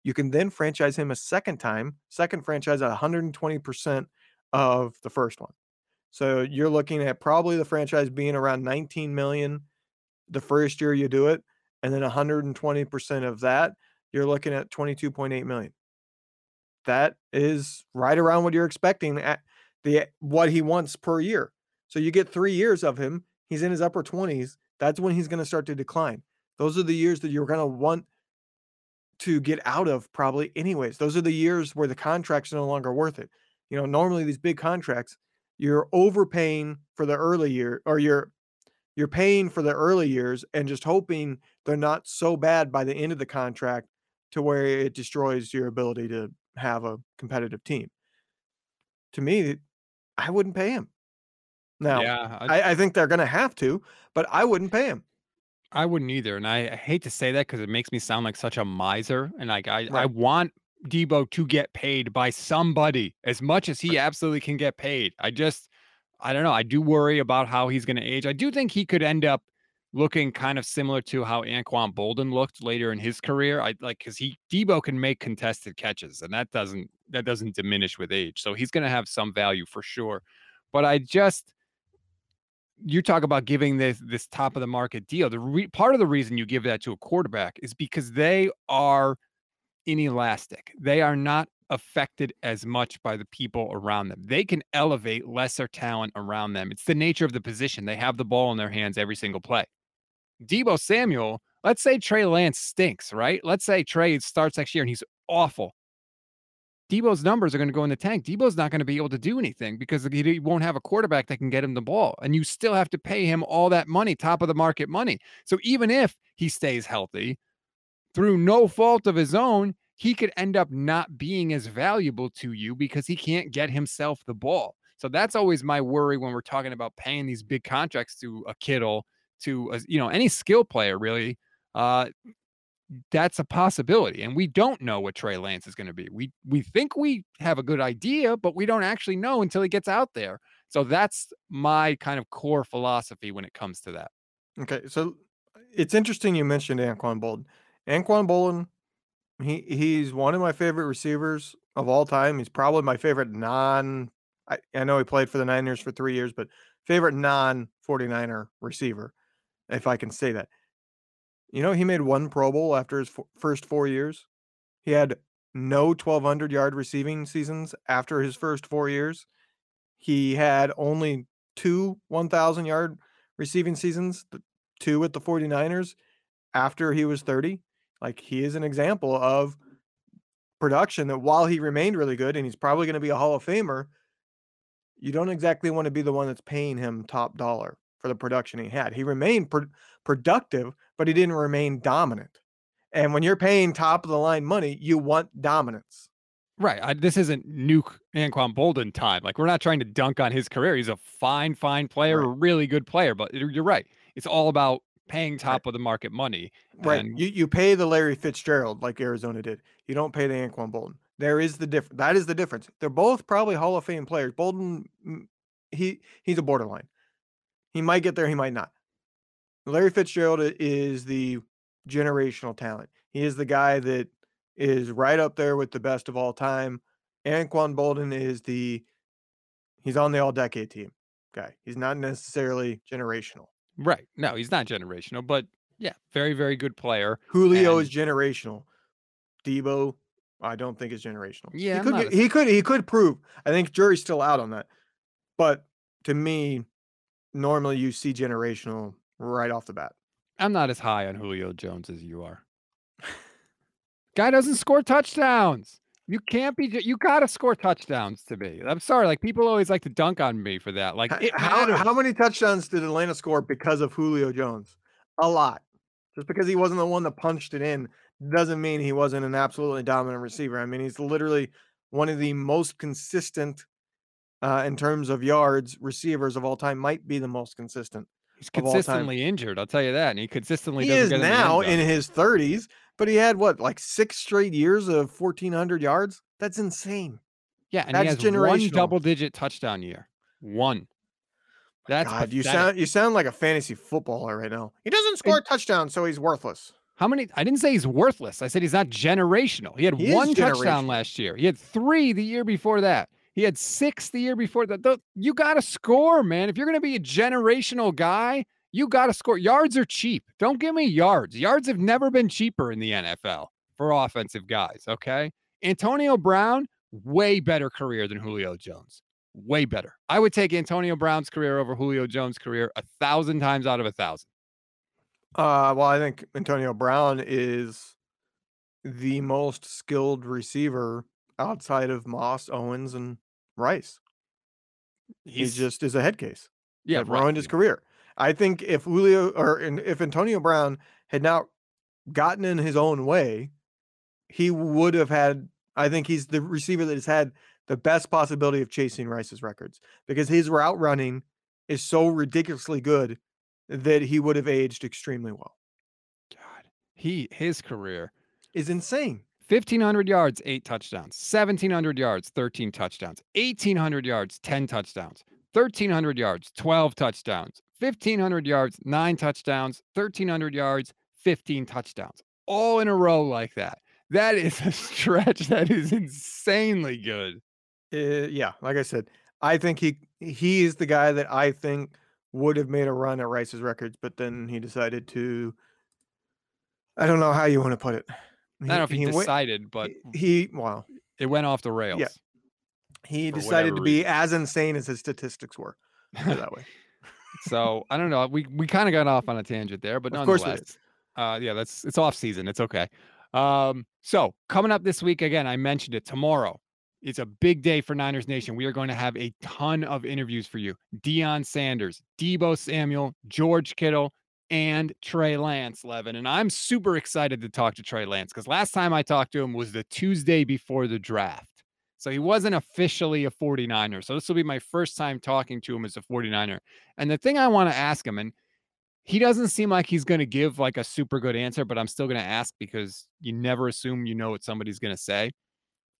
You can then franchise him a second time, second franchise at 120% of the first one. So you're looking at probably the franchise being around 19 million the first year you do it. And then 120% of that, you're looking at 22.8 million. That is right around what you're expecting at what he wants per year. So you get 3 years of him. He's in his upper 20s. That's when he's going to start to decline. Those are the years that you're going to want to get out of probably anyways. Those are the years where the contract's no longer worth it. Normally these big contracts, you're overpaying for the early year, or you're paying for the early years and just hoping they're not so bad by the end of the contract to where it destroys your ability to have a competitive team. To me, I wouldn't pay him. Now, yeah, I think they're going to have to, but I wouldn't pay him. I wouldn't either. And I hate to say that because it makes me sound like such a miser. And like I want Deebo to get paid by somebody as much as he absolutely can get paid. I don't know. I do worry about how he's going to age. I do think he could end up looking kind of similar to how Anquan Boldin looked later in his career. Deebo can make contested catches, and that doesn't diminish with age. So he's going to have some value for sure. But you talk about giving this top of the market deal. Part of the reason you give that to a quarterback is because they are inelastic. They are not affected as much by the people around them. They can elevate lesser talent around them. It's the nature of the position. They have the ball in their hands every single play. Deebo Samuel, let's say Trey Lance stinks, right? Let's say Trey starts next year and he's awful. Deebo's numbers are going to go in the tank. Deebo's not going to be able to do anything because he won't have a quarterback that can get him the ball. And you still have to pay him all that money, top of the market money. So even if he stays healthy, through no fault of his own, he could end up not being as valuable to you because he can't get himself the ball. So that's always my worry when we're talking about paying these big contracts to a Kittle, to any skill player really. that's a possibility. And we don't know what Trey Lance is going to be. We think we have a good idea, but we don't actually know until he gets out there. So that's my kind of core philosophy when it comes to that. Okay. So it's interesting you mentioned Anquan Boldin. Anquan Boldin, he's one of my favorite receivers of all time. He's probably my favorite I know he played for the Niners for 3 years, but favorite non-49er receiver, if I can say that. You know, he made one Pro Bowl after his first 4 years. He had no 1,200-yard receiving seasons after his first 4 years. He had only two 1,000-yard receiving seasons, two at the 49ers after he was 30. Like, he is an example of production that while he remained really good, and he's probably going to be a Hall of Famer, you don't exactly want to be the one that's paying him top dollar for the production he had. He remained productive, but he didn't remain dominant. And when you're paying top of the line money, you want dominance. Right. This isn't nuke Anquan Boldin time. Like, we're not trying to dunk on his career. He's a fine player, right. A really good player, but you're right. It's all about paying top of the market money. Right. And you pay the Larry Fitzgerald like Arizona did. You don't pay the Anquan Boldin. There is the difference. That is the difference. They're both probably Hall of Fame players. Boldin, he's a borderline. He might get there. He might not. Larry Fitzgerald is the generational talent. He is the guy that is right up there with the best of all time. Anquan Boldin he's on the all-decade team guy. He's not necessarily generational. Right. No, he's not generational, but yeah, very, very good player. Julio is generational. Deebo, I don't think is generational. Yeah. He could prove. I think jury's still out on that. But to me, normally you see generational right off the bat. I'm not as high on Julio Jones as you are. Guy doesn't score touchdowns. You can't be. You gotta score touchdowns to me. I'm sorry. Like, people always like to dunk on me for that. Like, how many touchdowns did Atlanta score because of Julio Jones? A lot. Just because he wasn't the one that punched it in doesn't mean he wasn't an absolutely dominant receiver. I mean, he's literally one of the most consistent in terms of yards receivers of all time. Might be the most consistent. He's consistently injured, I'll tell you that. And he consistently doesn't get now in his 30s, but he had like 6 straight years of 1,400 yards. That's insane. Yeah, and that's he has one double-digit touchdown year. One. That's God, you sound like a fantasy footballer right now. He doesn't score a touchdown, so he's worthless. How many? I didn't say he's worthless. I said he's not generational. He had one touchdown last year. He had 3 the year before that. He had 6 the year before that. You got to score, man. If you're going to be a generational guy, you got to score. Yards are cheap. Don't give me yards. Yards have never been cheaper in the NFL for offensive guys, okay? Antonio Brown, way better career than Julio Jones. Way better. I would take Antonio Brown's career over Julio Jones' career 1,000 times out of 1,000. Well, I think Antonio Brown is the most skilled receiver outside of Moss, Owens, and Rice. He just is a head case. Yeah, that ruined his career. I think if Antonio Brown had not gotten in his own way, he would have had. I think he's the receiver that has had the best possibility of chasing Rice's records, because his route running is so ridiculously good that he would have aged extremely well. God, his career is insane. 1,500 yards, 8 touchdowns. 1,700 yards, 13 touchdowns. 1,800 yards, 10 touchdowns. 1,300 yards, 12 touchdowns. 1,500 yards, 9 touchdowns. 1,300 yards, 15 touchdowns. All in a row like that. That is a stretch that is insanely good. Yeah, like I said, I think he is the guy that I think would have made a run at Rice's records, but then he decided to, I don't know how you want to put it. I don't know if he decided, but it went off the rails. Yeah. He decided to be as insane as his statistics were that way. So I don't know. We kind of got off on a tangent there, but nonetheless, it's off season. It's okay. So coming up this week, again, I mentioned it tomorrow. It's a big day for Niners Nation. We are going to have a ton of interviews for you. Deion Sanders, Deebo Samuel, George Kittle, and Trey Lance, Levin. And I'm super excited to talk to Trey Lance, because last time I talked to him was the Tuesday before the draft. So he wasn't officially a 49er. So this will be my first time talking to him as a 49er. And the thing I want to ask him, and he doesn't seem like he's going to give like a super good answer, but I'm still going to ask because you never assume you know what somebody's going to say.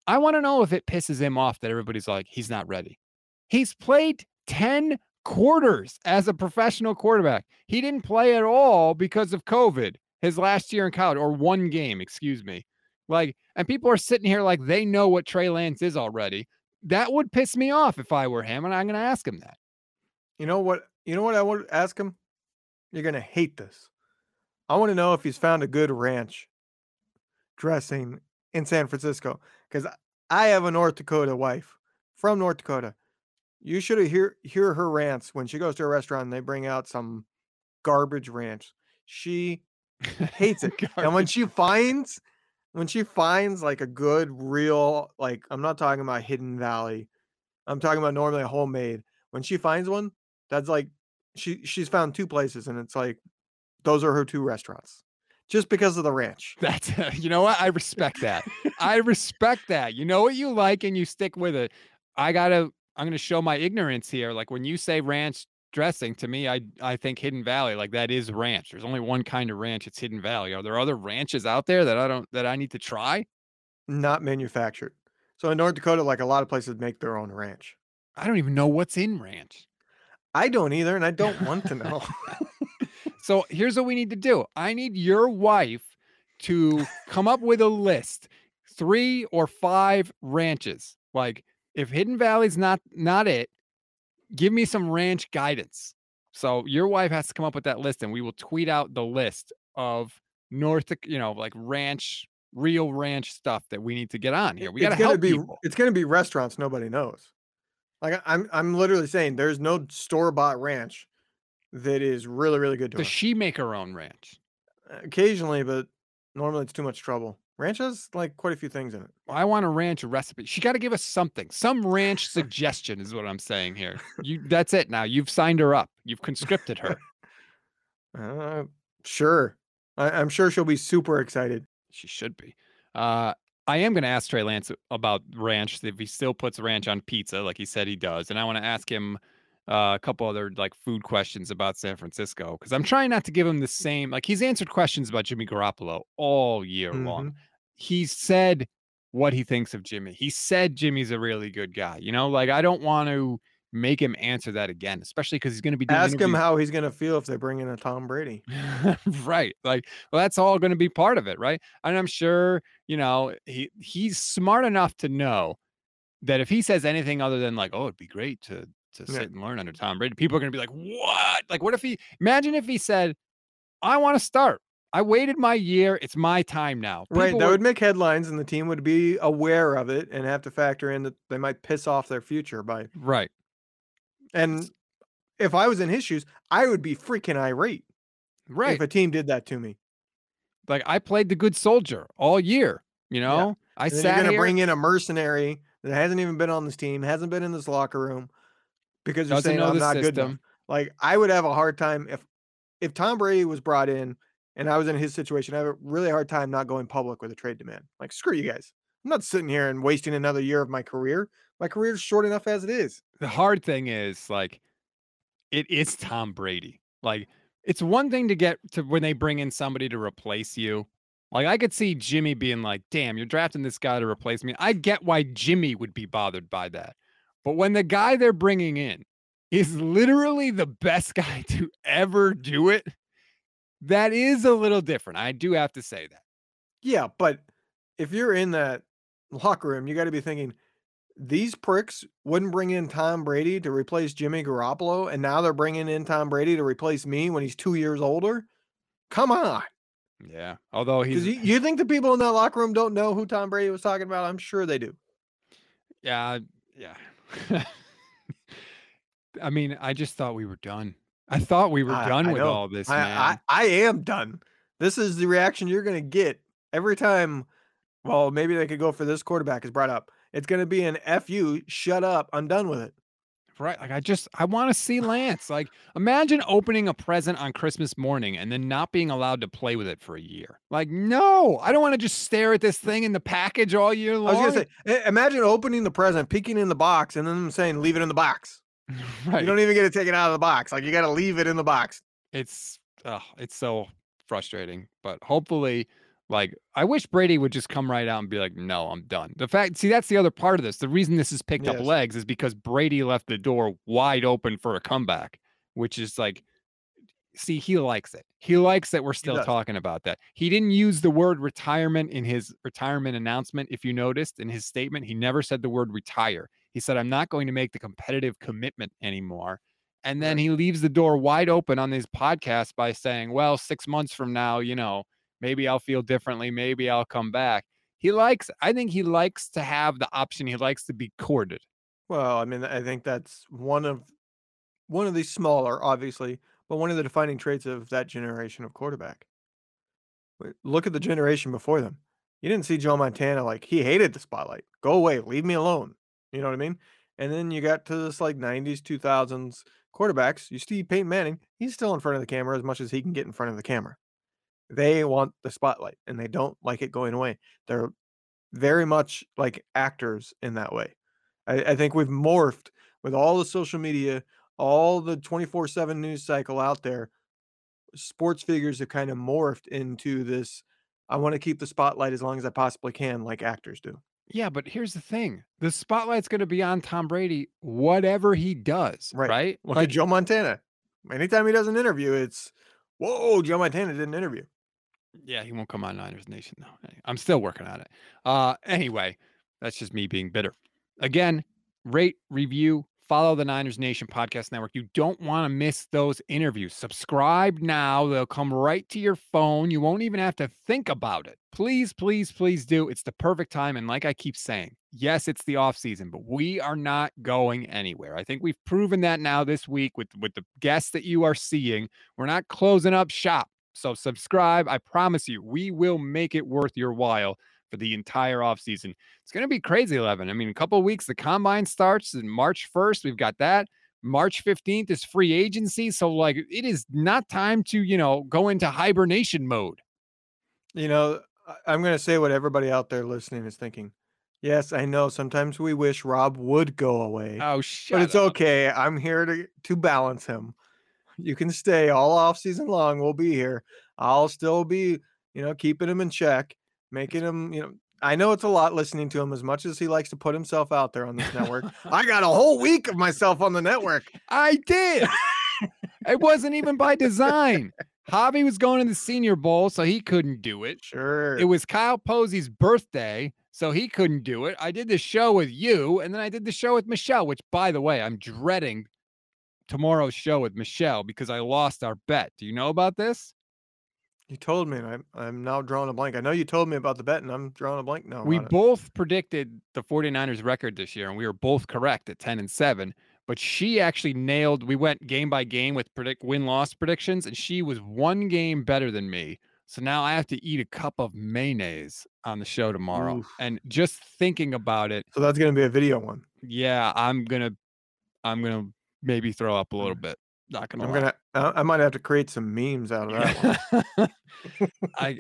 I want to know if it pisses him off that everybody's like, he's not ready. He's played 10 quarters as a professional quarterback. He didn't play at all because of COVID his last year in college, or one game, excuse me. Like, and people are sitting here like they know what Trey Lance is already. That would piss me off if I were him, and I'm going to ask him that. You know what I would ask him? You're going to hate this. I want to know if he's found a good ranch dressing in San Francisco, because I have a North Dakota wife from North Dakota. You should hear her rants when she goes to a restaurant and they bring out some garbage ranch. She hates it. And when she finds like a good, real, like, I'm not talking about Hidden Valley. I'm talking about normally homemade. When she finds one, that's like, she's found two places, and it's like, those are her two restaurants just because of the ranch. That's, you know what? I respect that. I respect that. You know what you like and you stick with it. I'm going to show my ignorance here. Like, when you say ranch dressing to me, I think Hidden Valley, like that is ranch. There's only one kind of ranch. It's Hidden Valley. Are there other ranches out there that I need to try? Not manufactured. So in North Dakota, like a lot of places make their own ranch. I don't even know what's in ranch. I don't either. And I don't want to know. So here's what we need to do. I need your wife to come up with a list, 3 or 5 ranches. Like, if Hidden Valley's not it, give me some ranch guidance. So your wife has to come up with that list, and we will tweet out the list of like ranch, real ranch stuff that we need to get on here. We got to help people. It's going to be restaurants nobody knows. Like, I'm literally saying there's no store-bought ranch that is really, really good to her. Does she make her own ranch? Occasionally, but normally it's too much trouble. Ranch has like quite a few things in it. I want a ranch recipe. She got to give us something. Some ranch suggestion is what I'm saying here. That's it now. You've signed her up. You've conscripted her. Sure. I'm sure she'll be super excited. She should be. I am going to ask Trey Lance about ranch, if he still puts ranch on pizza like he said he does. And I want to ask him a couple other like food questions about San Francisco, because I'm trying not to give him the same. Like, he's answered questions about Jimmy Garoppolo all year long. He said what he thinks of Jimmy. He said Jimmy's a really good guy. You know, like, I don't want to make him answer that again, especially because he's going to be doing ask interviews. Him how he's going to feel if they bring in a Tom Brady. Right. Like, well, that's all going to be part of it. Right. And I'm sure, you know, he's smart enough to know that if he says anything other than like, oh, it'd be great to sit and learn under Tom Brady, people are going to be like, what? Like, what if imagine if he said, I want to start. I waited my year. It's my time now. People right. That would make headlines, and the team would be aware of it and have to factor in that they might piss off their future by. Right. And if I was in his shoes, I would be freaking irate. Right. If a team did that to me. Like, I played the good soldier all year. You know, yeah. I said, you're going to bring in a mercenary that hasn't even been on this team, hasn't been in this locker room, because you're saying I'm not good enough. Like, I would have a hard time if Tom Brady was brought in and I was in his situation. I have a really hard time not going public with a trade demand. Like, screw you guys. I'm not sitting here and wasting another year of my career. My career's short enough as it is. The hard thing is, like, it is Tom Brady. Like, it's one thing to get to when they bring in somebody to replace you. Like, I could see Jimmy being like, damn, you're drafting this guy to replace me. I get why Jimmy would be bothered by that. But when the guy they're bringing in is literally the best guy to ever do it, that is a little different. I do have to say that. Yeah, but if you're in that locker room, you got to be thinking, these pricks wouldn't bring in Tom Brady to replace Jimmy Garoppolo, and now they're bringing in Tom Brady to replace me when he's 2 years older? Come on. Yeah, although you think the people in that locker room don't know who Tom Brady was talking about? I'm sure they do. Yeah. I mean, I just thought we were done. I thought we were done with all this, man. I am done. This is the reaction you're going to get every time. Well, maybe they could go for this quarterback is brought up. It's going to be an F you, shut up, I'm done with it. Right. Like, I want to see Lance. Like, imagine opening a present on Christmas morning and then not being allowed to play with it for a year. Like, no, I don't want to just stare at this thing in the package all year long. I was going to say, imagine opening the present, peeking in the box, and then them saying, leave it in the box. Right. You don't even get to take it out of the box. Like, you got to leave it in the box. It's it's so frustrating. But hopefully, like, I wish Brady would just come right out and be like, no, I'm done. The fact, see, that's the other part of this. The reason this has picked up legs is because Brady left the door wide open for a comeback, which is like, see, he likes it. He likes that we're still talking about that. He didn't use the word retirement in his retirement announcement. If you noticed in his statement, he never said the word retire. He said, I'm not going to make the competitive commitment anymore. And then he leaves the door wide open on these podcasts by saying, well, 6 months from now, you know, maybe I'll feel differently. Maybe I'll come back. He likes, I think he likes to have the option. He likes to be courted. Well, I mean, I think that's one of the smaller, obviously, but one of the defining traits of that generation of quarterback. Look at the generation before them. You didn't see Joe Montana, like, he hated the spotlight. Go away. Leave me alone. You know what I mean? And then you got to this like 90s, 2000s quarterbacks. You see Peyton Manning. He's still in front of the camera as much as he can get in front of the camera. They want the spotlight and they don't like it going away. They're very much like actors in that way. I think we've morphed with all the social media, all the 24/7 news cycle out there. Sports figures have kind of morphed into this, I want to keep the spotlight as long as I possibly can, like actors do. Yeah, but here's the thing. The spotlight's going to be on Tom Brady, whatever he does, right? Look at Joe Montana. Anytime he does an interview, it's, whoa, Joe Montana did an interview. Yeah, he won't come on Niners Nation, though. I'm still working on it. Anyway, that's just me being bitter. Again, rate, review, follow the Niners Nation Podcast Network. You don't want to miss those interviews. Subscribe now. They'll come right to your phone. You won't even have to think about it. Please, please, please do. It's the perfect time. And like I keep saying, yes, it's the off season, but we are not going anywhere. I think we've proven that now this week with the guests that you are seeing. We're not closing up shop. So subscribe. I promise you, we will make it worth your while for the entire offseason. It's going to be crazy, Levin. I mean, a couple of weeks, the combine starts in March 1st. We've got that. March 15th is free agency. So, like, it is not time to, you know, go into hibernation mode. You know, I'm going to say what everybody out there listening is thinking. Yes, I know. Sometimes we wish Rob would go away. Oh, shut up. But it's okay. I'm here to balance him. You can stay all offseason long. We'll be here. I'll still be, you know, keeping him in check. Making him, you know, I know it's a lot listening to him as much as he likes to put himself out there on this network. I got a whole week of myself on the network. I did. It wasn't even by design. Javi was going to the Senior Bowl, so he couldn't do it. Sure. It was Kyle Posey's birthday, so he couldn't do it. I did the show with you, and then I did the show with Michelle, which, by the way, I'm dreading tomorrow's show with Michelle because I lost our bet. Do you know about this? You told me, and I'm now drawing a blank. I know you told me about the bet, and I'm drawing a blank now. We both predicted the 49ers record this year, and we were both correct at 10-7. But she actually nailed. We went game by game with win-loss predictions, and she was one game better than me. So now I have to eat a cup of mayonnaise on the show tomorrow. Oof. And just thinking about it. So that's going to be a video one. Yeah, I'm gonna maybe throw up a little bit. Not gonna I might have to create some memes out of that one. I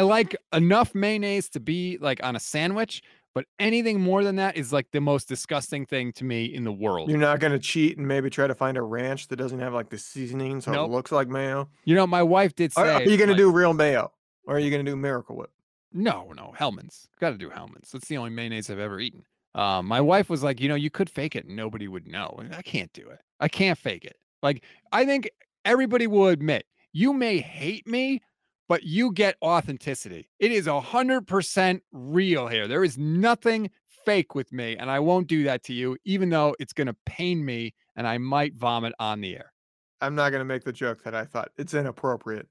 like enough mayonnaise to be like on a sandwich, but anything more than that is like the most disgusting thing to me in the world. You're not gonna cheat and maybe try to find a ranch that doesn't have like the seasoning, so It looks like mayo. You know, my wife did say, are you gonna do real mayo, or are you gonna do Miracle Whip? No, Hellman's. Gotta do Hellman's. That's the only mayonnaise I've ever eaten. My wife was like, you know, you could fake it and nobody would know. And I can't do it. I can't fake it. Like, I think everybody will admit, you may hate me, but you get authenticity. It is 100% real here. There is nothing fake with me, and I won't do that to you, even though it's going to pain me and I might vomit on the air. I'm not going to make the joke that I thought it's inappropriate.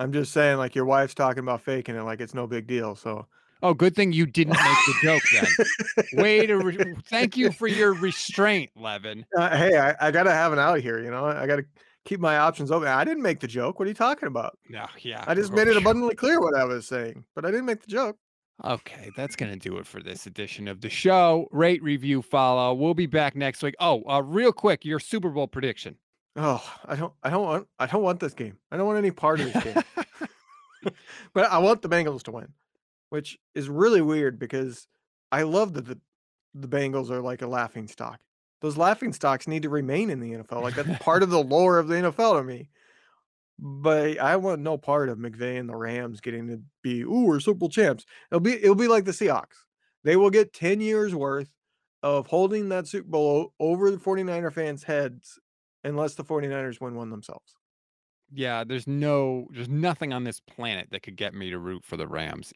I'm just saying, like, your wife's talking about faking it like it's no big deal. So. Oh, good thing you didn't make the joke then. Thank you for your restraint, Levin. Hey, I got to have an out here, you know? I got to keep my options open. I didn't make the joke. What are you talking about? No, yeah. I just made it abundantly clear what I was saying, but I didn't make the joke. Okay, that's going to do it for this edition of the show. Rate, review, follow. We'll be back next week. Oh, real quick, your Super Bowl prediction. Oh, I don't want this game. I don't want any part of this game. But I want the Bengals to win. Which is really weird because I love that the Bengals are like a laughing stock. Those laughing stocks need to remain in the NFL. Like, that's part of the lore of the NFL to me. But I want no part of McVay and the Rams getting to be, ooh, we're Super Bowl champs. It'll be like the Seahawks. They will get 10 years worth of holding that Super Bowl over the 49er fans' heads unless the 49ers win one themselves. Yeah, there's nothing on this planet that could get me to root for the Rams.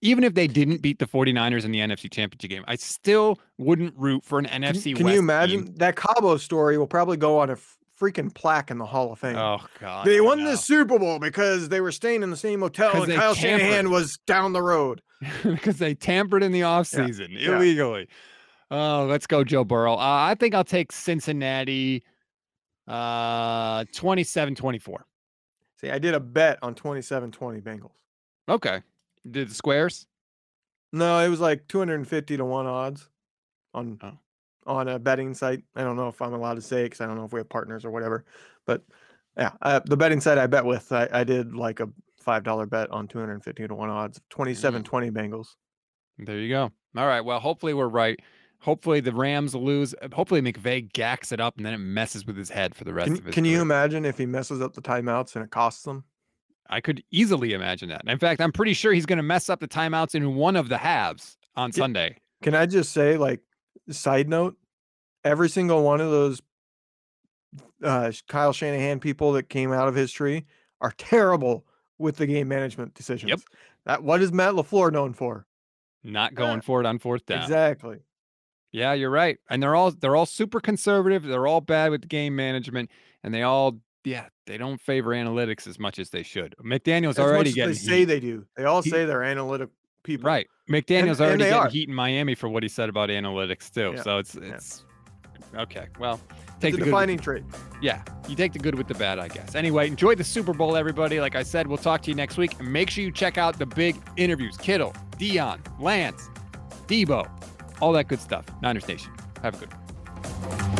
Even if they didn't beat the 49ers in the NFC Championship game, I still wouldn't root for an NFC West. Can you imagine team. That Cabo story will probably go on a freaking plaque in the Hall of Fame. Oh God! They won the Super Bowl because they were staying in the same hotel and Kyle Shanahan was down the road because they tampered in the offseason illegally. Oh, let's go, Joe Burrow. I think I'll take Cincinnati. 27-24. See, I did a bet on 27-20 Bengals. Okay. Did the squares? No, it was like 250 to 1 odds on a betting site. I don't know if I'm allowed to say because I don't know if we have partners or whatever. But yeah, the betting site I bet with, I did like a $5 bet on 250 to 1 odds. 27-20 Bengals. There you go. All right. Well, hopefully we're right. Hopefully the Rams lose. Hopefully McVay gacks it up and then it messes with his head for the rest of his career. Can you imagine if he messes up the timeouts and it costs them? I could easily imagine that. In fact, I'm pretty sure he's going to mess up the timeouts in one of the halves on Sunday. Can I just say, like, side note, every single one of those Kyle Shanahan people that came out of his tree are terrible with the game management decisions. Yep. What is Matt LaFleur known for? Not going for it on fourth down. Exactly. Yeah, you're right. And they're all super conservative. They're all bad with game management, and they don't favor analytics as much as they should. McDaniel's already getting heat. They say they do. They all say they're analytic people. Right. McDaniel's already getting heat in Miami for what he said about analytics too. Yeah. So it's okay. Well, take the defining trait. Yeah. You take the good with the bad, I guess. Anyway, enjoy the Super Bowl, everybody. Like I said, we'll talk to you next week. And make sure you check out the big interviews. Kittle, Dion, Lance, Deebo. All that good stuff. Niners Nation. Have a good one.